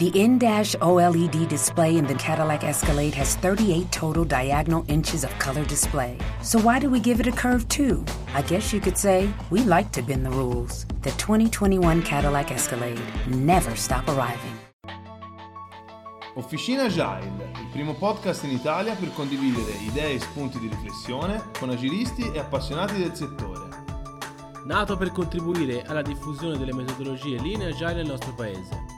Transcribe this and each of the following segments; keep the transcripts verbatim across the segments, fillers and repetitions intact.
The in-dash O L E D display in the Cadillac Escalade has thirty-eight total diagonal inches of color display. So why do we give it a curve too? I guess you could say we like to bend the rules. The twenty twenty-one Cadillac Escalade. Never stop arriving. Officine Agile, il primo podcast in Italia per condividere idee e spunti di riflessione con agilisti e appassionati del settore. Nato per contribuire alla diffusione delle metodologie Lean Agile nel nostro paese.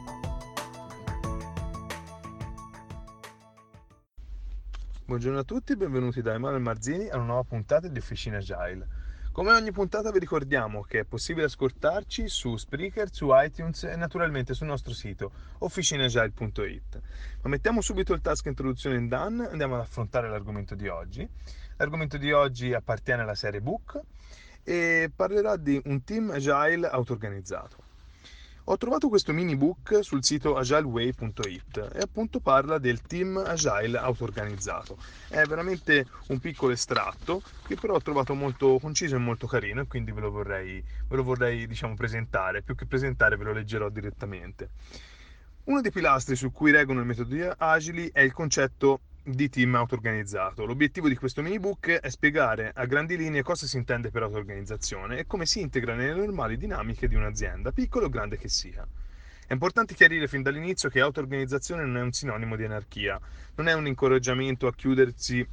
Buongiorno a tutti e benvenuti da Emanuele Marzini a una nuova puntata di Officine Agile. Come ogni puntata vi ricordiamo che è possibile ascoltarci su Spreaker, su iTunes e naturalmente sul nostro sito officine agile punto it. Ma mettiamo subito il task introduzione in done, andiamo ad affrontare l'argomento di oggi. L'argomento di oggi appartiene alla serie Book e parlerà di un team agile auto-organizzato. Ho trovato questo mini book sul sito agile way punto it e appunto parla del team agile auto-organizzato. È veramente un piccolo estratto che però ho trovato molto conciso e molto carino e quindi ve lo vorrei, ve lo vorrei diciamo, presentare. Più che presentare ve lo leggerò direttamente. Uno dei pilastri su cui reggono le metodologie agili è il concetto di team auto-organizzato. L'obiettivo di questo mini book è spiegare a grandi linee cosa si intende per auto-organizzazione e come si integra nelle normali dinamiche di un'azienda, piccola o grande che sia. È importante chiarire fin dall'inizio che auto-organizzazione non è un sinonimo di anarchia, non è un incoraggiamento a chiudersi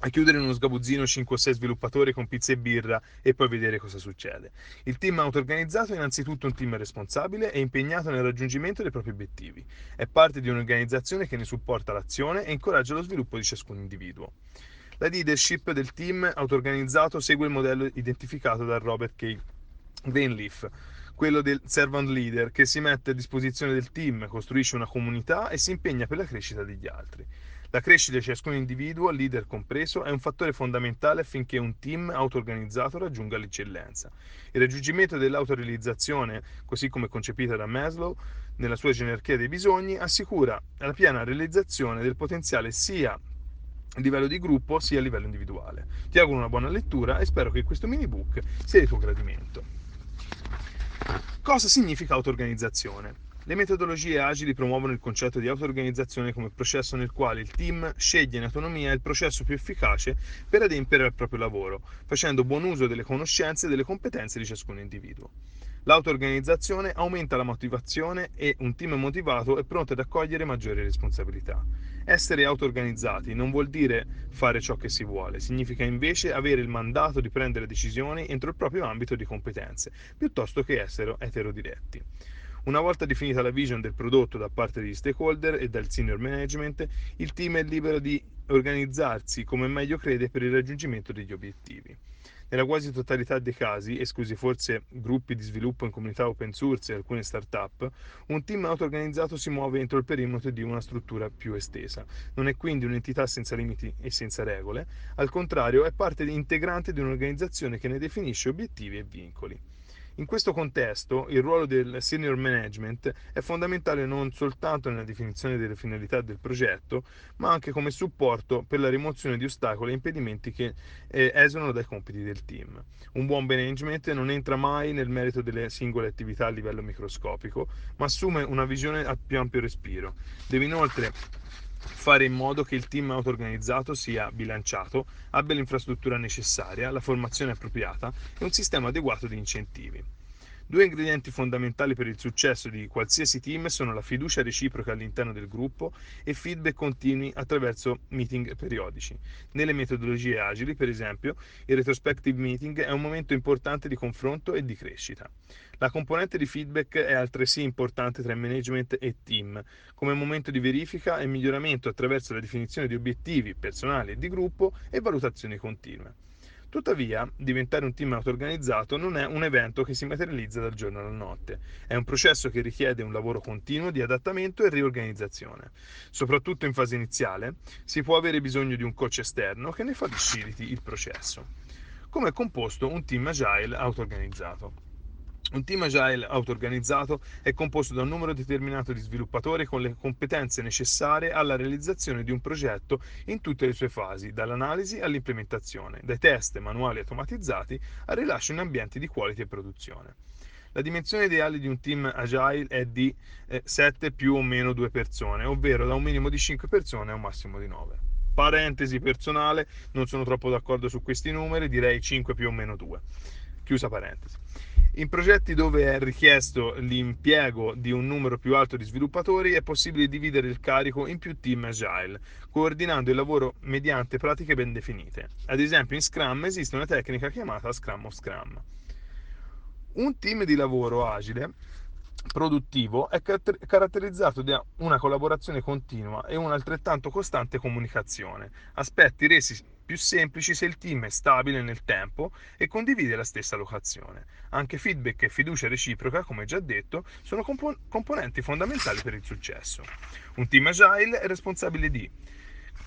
a chiudere in uno sgabuzzino cinque o sei sviluppatori con pizza e birra e poi vedere cosa succede. Il team auto-organizzato è innanzitutto un team responsabile e impegnato nel raggiungimento dei propri obiettivi. È parte di un'organizzazione che ne supporta l'azione e incoraggia lo sviluppo di ciascun individuo. La leadership del team auto-organizzato segue il modello identificato da Robert K. Greenleaf, quello del servant leader, che si mette a disposizione del team, costruisce una comunità e si impegna per la crescita degli altri. La crescita di ciascun individuo, leader compreso, è un fattore fondamentale affinché un team auto-organizzato raggiunga l'eccellenza. Il raggiungimento dell'autorealizzazione, così come concepita da Maslow, nella sua gerarchia dei bisogni, assicura la piena realizzazione del potenziale sia a livello di gruppo sia a livello individuale. Ti auguro una buona lettura e spero che questo mini book sia di tuo gradimento. Cosa significa auto-organizzazione? Le metodologie agili promuovono il concetto di auto-organizzazione come processo nel quale il team sceglie in autonomia il processo più efficace per adempiere al proprio lavoro, facendo buon uso delle conoscenze e delle competenze di ciascun individuo. L'auto-organizzazione aumenta la motivazione e un team motivato è pronto ad accogliere maggiori responsabilità. Essere auto-organizzati non vuol dire fare ciò che si vuole, significa invece avere il mandato di prendere decisioni entro il proprio ambito di competenze, piuttosto che essere eterodiretti. Una volta definita la vision del prodotto da parte degli stakeholder e dal senior management, il team è libero di organizzarsi come meglio crede per il raggiungimento degli obiettivi. Nella quasi totalità dei casi, esclusi forse gruppi di sviluppo in comunità open source e alcune start-up, un team auto-organizzato si muove entro il perimetro di una struttura più estesa. Non è quindi un'entità senza limiti e senza regole, al contrario è parte integrante di un'organizzazione che ne definisce obiettivi e vincoli. In questo contesto, il ruolo del senior management è fondamentale non soltanto nella definizione delle finalità del progetto, ma anche come supporto per la rimozione di ostacoli e impedimenti che eh, esulano dai compiti del team. Un buon management non entra mai nel merito delle singole attività a livello microscopico, ma assume una visione a più ampio respiro. Deve inoltre fare in modo che il team auto-organizzato sia bilanciato, abbia l'infrastruttura necessaria, la formazione appropriata e un sistema adeguato di incentivi. Due ingredienti fondamentali per il successo di qualsiasi team sono la fiducia reciproca all'interno del gruppo e feedback continui attraverso meeting periodici. Nelle metodologie agili, per esempio, il retrospective meeting è un momento importante di confronto e di crescita. La componente di feedback è altresì importante tra management e team, come momento di verifica e miglioramento attraverso la definizione di obiettivi personali e di gruppo e valutazioni continue. Tuttavia, diventare un team auto-organizzato non è un evento che si materializza dal giorno alla notte. È un processo che richiede un lavoro continuo di adattamento e riorganizzazione. Soprattutto in fase iniziale, si può avere bisogno di un coach esterno che ne faciliti il processo. Come è composto un team agile auto-organizzato? Un team agile auto-organizzato è composto da un numero determinato di sviluppatori con le competenze necessarie alla realizzazione di un progetto in tutte le sue fasi, dall'analisi all'implementazione, dai test manuali automatizzati al rilascio in ambienti di qualità e produzione. La dimensione ideale di un team agile è di eh, sette più o meno due persone, ovvero da un minimo di cinque persone a un massimo di nove. Parentesi personale, non sono troppo d'accordo su questi numeri, direi cinque più o meno due. Chiusa parentesi. In progetti dove è richiesto l'impiego di un numero più alto di sviluppatori è possibile dividere il carico in più team agile, coordinando il lavoro mediante pratiche ben definite. Ad esempio in Scrum esiste una tecnica chiamata Scrum of Scrum. Un team di lavoro agile produttivo è caratterizzato da una collaborazione continua e un'altrettanto costante comunicazione, aspetti resi più semplici se il team è stabile nel tempo e condivide la stessa locazione. Anche feedback e fiducia reciproca, come già detto, sono compon- componenti fondamentali per il successo. Un team agile è responsabile di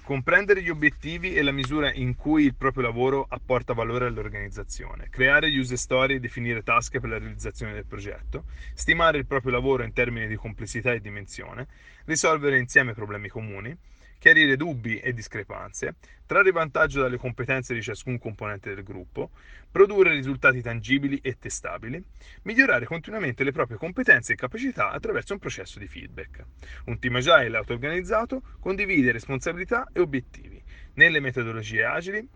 comprendere gli obiettivi e la misura in cui il proprio lavoro apporta valore all'organizzazione, creare user story e definire task per la realizzazione del progetto, stimare il proprio lavoro in termini di complessità e dimensione, risolvere insieme problemi comuni, chiarire dubbi e discrepanze, trarre vantaggio dalle competenze di ciascun componente del gruppo, produrre risultati tangibili e testabili, migliorare continuamente le proprie competenze e capacità attraverso un processo di feedback. Un team agile auto-organizzato condivide responsabilità e obiettivi. Nelle metodologie agili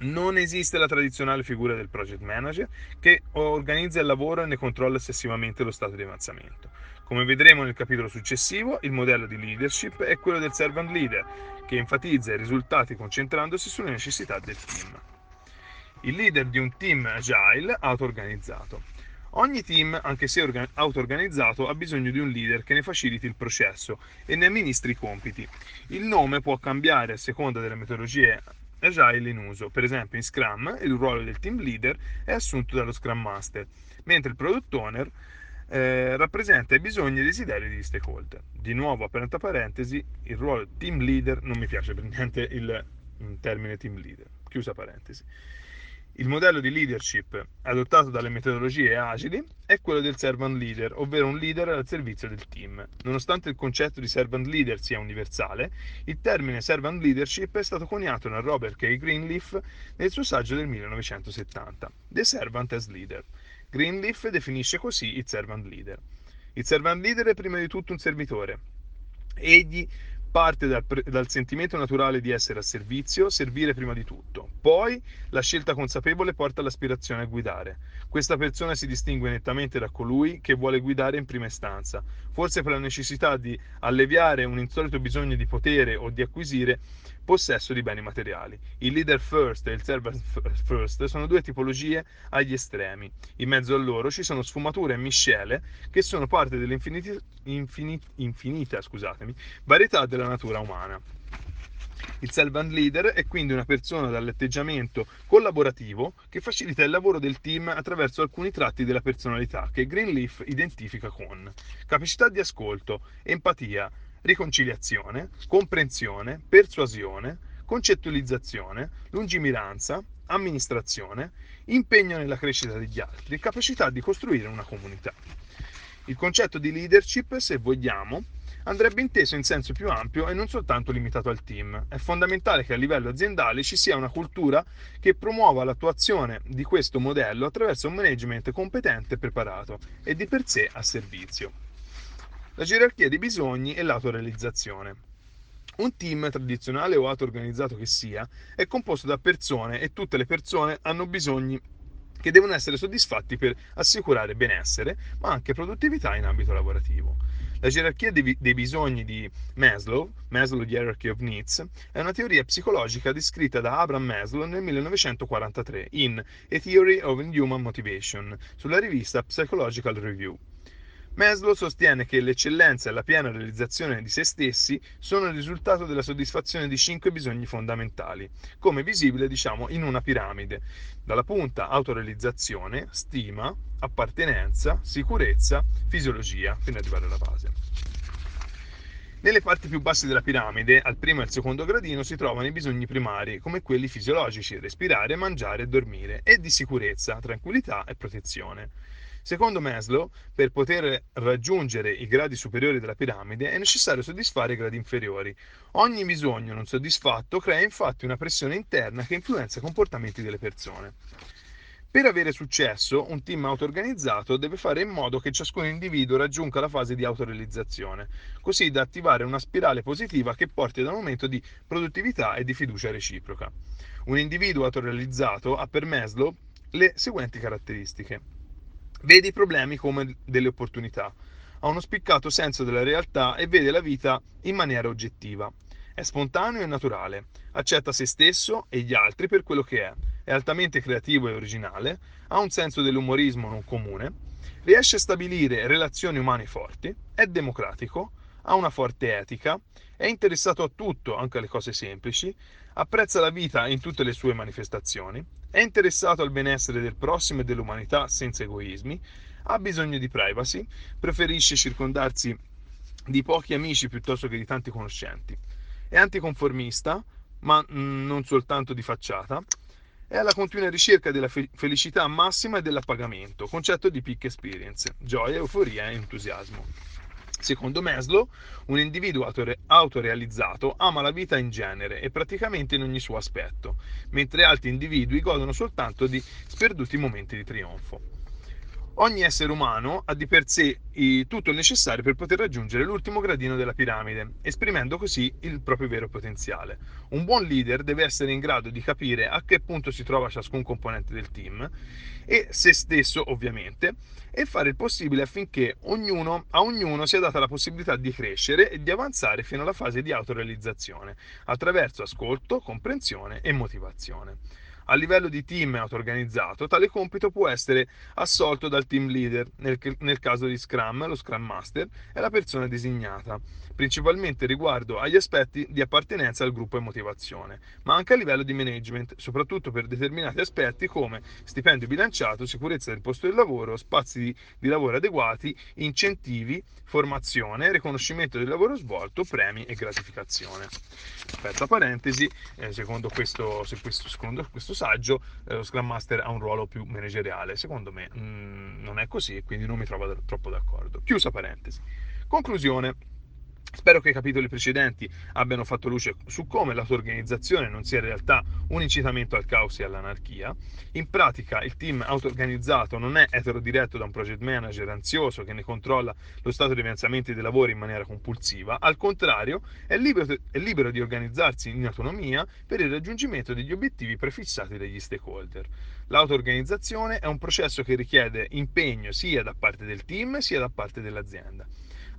non esiste la tradizionale figura del project manager che organizza il lavoro e ne controlla ossessivamente lo stato di avanzamento. Come vedremo nel capitolo successivo, il modello di leadership è quello del servant leader, che enfatizza i risultati concentrandosi sulle necessità del team. Il leader di un team agile auto-organizzato. Ogni team, anche se auto-organizzato, ha bisogno di un leader che ne faciliti il processo e ne amministri i compiti. Il nome può cambiare a seconda delle metodologie agile in uso. Per esempio in Scrum il ruolo del team leader è assunto dallo Scrum Master, mentre il Product Owner Eh, rappresenta i bisogni e i desideri degli stakeholder. Di nuovo, aperta parentesi, il ruolo team leader non mi piace per niente il termine team leader, chiusa parentesi. Il modello di leadership adottato dalle metodologie agili è quello del servant leader, ovvero un leader al servizio del team. Nonostante il concetto di servant leader sia universale, il termine servant leadership è stato coniato da Robert K. Greenleaf nel suo saggio del millenovecentosettanta, The Servant as Leader. Greenleaf definisce così il servant leader. Il servant leader è prima di tutto un servitore. Egli parte dal, dal sentimento naturale di essere a servizio, servire prima di tutto. Poi la scelta consapevole porta all'aspirazione a guidare. Questa persona si distingue nettamente da colui che vuole guidare in prima istanza, forse per la necessità di alleviare un insolito bisogno di potere o di acquisire possesso di beni materiali. Il leader first e il servant first sono due tipologie agli estremi. In mezzo a loro ci sono sfumature e miscele che sono parte dell'infinita infin, infinita, scusatemi, varietà della natura umana. Il servant leader è quindi una persona dall'atteggiamento collaborativo che facilita il lavoro del team attraverso alcuni tratti della personalità che Greenleaf identifica con capacità di ascolto, empatia, riconciliazione, comprensione, persuasione, concettualizzazione, lungimiranza, amministrazione, impegno nella crescita degli altri, capacità di costruire una comunità. Il concetto di leadership, se vogliamo, andrebbe inteso in senso più ampio e non soltanto limitato al team. È fondamentale che a livello aziendale ci sia una cultura che promuova l'attuazione di questo modello attraverso un management competente e preparato e di per sé a servizio. La gerarchia dei bisogni e l'autorealizzazione. Un team tradizionale o auto-organizzato che sia è composto da persone e tutte le persone hanno bisogni che devono essere soddisfatti per assicurare benessere, ma anche produttività in ambito lavorativo. La gerarchia dei bisogni di Maslow, Maslow's Hierarchy of Needs, è una teoria psicologica descritta da Abraham Maslow nel millenovecentoquarantatré in A Theory of Human Motivation sulla rivista Psychological Review. Maslow sostiene che l'eccellenza e la piena realizzazione di se stessi sono il risultato della soddisfazione di cinque bisogni fondamentali, come visibile, diciamo, in una piramide, dalla punta autorealizzazione, stima, appartenenza, sicurezza, fisiologia, fino ad arrivare alla base. Nelle parti più basse della piramide, al primo e al secondo gradino, si trovano i bisogni primari, come quelli fisiologici, respirare, mangiare e dormire, e di sicurezza, tranquillità e protezione. Secondo Maslow, per poter raggiungere i gradi superiori della piramide è necessario soddisfare i gradi inferiori. Ogni bisogno non soddisfatto crea infatti una pressione interna che influenza i comportamenti delle persone. Per avere successo, un team auto-organizzato deve fare in modo che ciascun individuo raggiunga la fase di autorealizzazione, così da attivare una spirale positiva che porti ad un aumento di produttività e di fiducia reciproca. Un individuo autorealizzato ha per Maslow le seguenti caratteristiche. Vede i problemi come delle opportunità, ha uno spiccato senso della realtà e vede la vita in maniera oggettiva. È spontaneo e naturale, accetta se stesso e gli altri per quello che è, è altamente creativo e originale, ha un senso dell'umorismo non comune, riesce a stabilire relazioni umane forti, è democratico, ha una forte etica, è interessato a tutto, anche alle cose semplici, apprezza la vita in tutte le sue manifestazioni, è interessato al benessere del prossimo e dell'umanità senza egoismi, ha bisogno di privacy, preferisce circondarsi di pochi amici piuttosto che di tanti conoscenti. È anticonformista, ma non soltanto di facciata, è alla continua ricerca della fe- felicità massima e dell'appagamento, concetto di peak experience, gioia, euforia e entusiasmo. Secondo Maslow, un individuo autore- autorealizzato ama la vita in genere e praticamente in ogni suo aspetto, mentre altri individui godono soltanto di sperduti momenti di trionfo. Ogni essere umano ha di per sé tutto il necessario per poter raggiungere l'ultimo gradino della piramide, esprimendo così il proprio vero potenziale. Un buon leader deve essere in grado di capire a che punto si trova ciascun componente del team e se stesso, ovviamente, e fare il possibile affinché ognuno, a ognuno sia data la possibilità di crescere e di avanzare fino alla fase di autorealizzazione, attraverso ascolto, comprensione e motivazione. A livello di team auto-organizzato, tale compito può essere assolto dal team leader, nel, nel caso di Scrum, lo Scrum Master è la persona designata, principalmente riguardo agli aspetti di appartenenza al gruppo e motivazione, ma anche a livello di management, soprattutto per determinati aspetti come stipendio bilanciato, sicurezza del posto di lavoro, spazi di, di lavoro adeguati, incentivi, formazione, riconoscimento del lavoro svolto, premi e gratificazione. Aperta parentesi, eh, secondo questo, se questo, secondo questo saggio, eh, lo Scrum Master ha un ruolo più manageriale. Secondo me mh, non è così e quindi non mi trovo da, troppo d'accordo. Chiusa parentesi. Conclusione. Spero che i capitoli precedenti abbiano fatto luce su come l'auto-organizzazione non sia in realtà un incitamento al caos e all'anarchia. In pratica il team auto-organizzato non è eterodiretto da un project manager ansioso che ne controlla lo stato di avanzamento dei lavori in maniera compulsiva, al contrario è libero, è libero di organizzarsi in autonomia per il raggiungimento degli obiettivi prefissati dagli stakeholder. L'auto-organizzazione è un processo che richiede impegno sia da parte del team sia da parte dell'azienda.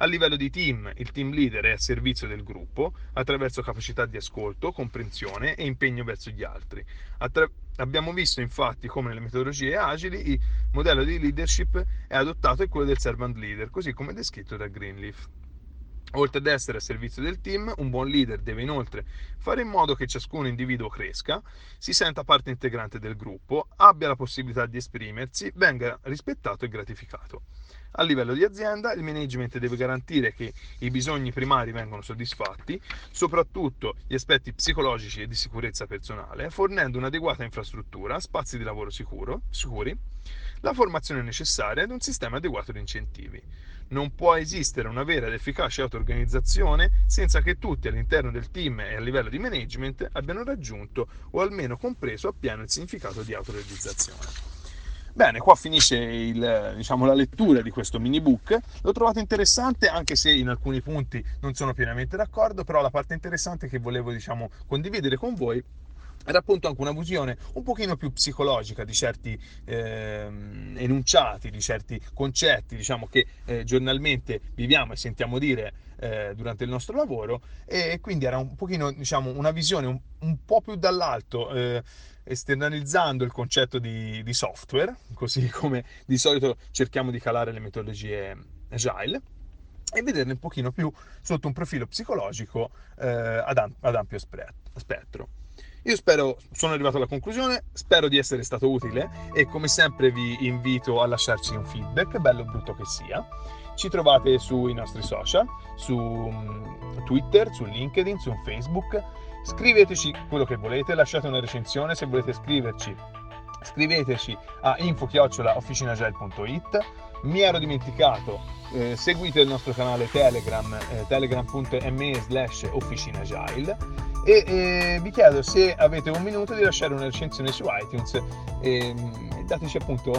A livello di team, il team leader è a servizio del gruppo attraverso capacità di ascolto, comprensione e impegno verso gli altri. Attra- abbiamo visto infatti come nelle metodologie agili il modello di leadership è adottato è quello del servant leader, così come descritto da Greenleaf. Oltre ad essere a servizio del team, un buon leader deve inoltre fare in modo che ciascun individuo cresca, si senta parte integrante del gruppo, abbia la possibilità di esprimersi, venga rispettato e gratificato. A livello di azienda, il management deve garantire che i bisogni primari vengano soddisfatti, soprattutto gli aspetti psicologici e di sicurezza personale, fornendo un'adeguata infrastruttura, spazi di lavoro sicuro, sicuri, la formazione necessaria ed un sistema adeguato di incentivi. Non può esistere una vera ed efficace auto-organizzazione senza che tutti all'interno del team e a livello di management abbiano raggiunto o almeno compreso appieno il significato di autorealizzazione. Bene, qua finisce il, diciamo, la lettura di questo mini book. L'ho trovato interessante, anche se in alcuni punti non sono pienamente d'accordo, però la parte interessante che volevo, diciamo, condividere con voi era appunto anche una visione un pochino più psicologica di certi eh, enunciati, di certi concetti, diciamo, che eh, giornalmente viviamo e sentiamo dire eh, durante il nostro lavoro, e quindi era un pochino, diciamo, una visione un, un po' più dall'alto, eh, esternalizzando il concetto di, di software, così come di solito cerchiamo di calare le metodologie agile, e vederne un pochino più sotto un profilo psicologico eh, ad, am- ad ampio spettro. Io spero, sono arrivato alla conclusione, spero di essere stato utile e come sempre vi invito a lasciarci un feedback, bello o brutto che sia. Ci trovate sui nostri social, su Twitter, su LinkedIn, su Facebook. Scriveteci quello che volete, lasciate una recensione se volete scriverci. Scriveteci a info chiocciola officine agile punto it. Mi ero dimenticato, eh, seguite il nostro canale Telegram, eh, telegram punto me slash officine agile. e eh, vi chiedo, se avete un minuto, di lasciare una recensione su iTunes e, e dateci appunto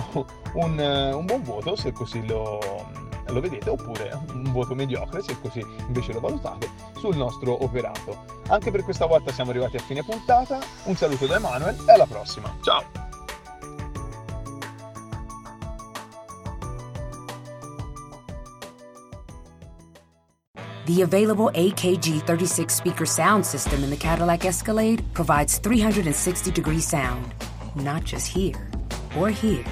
un, un buon voto se così lo, lo vedete, oppure un voto mediocre se così invece lo valutate, sul nostro operato. Anche per questa volta siamo arrivati a fine puntata, un saluto da Emanuele e alla prossima, ciao! The available A K G thirty-six speaker sound system in the Cadillac Escalade provides three sixty degree sound, not just here or here,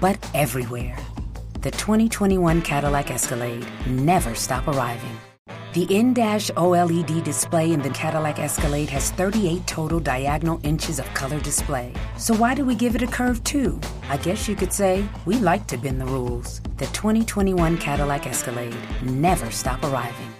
but everywhere. The twenty twenty-one Cadillac Escalade, never stop arriving. The in-dash O L E D display in the Cadillac Escalade has thirty-eight total diagonal inches of color display. So why do we give it a curve too? I guess you could say we like to bend the rules. The twenty twenty-one Cadillac Escalade, never stop arriving.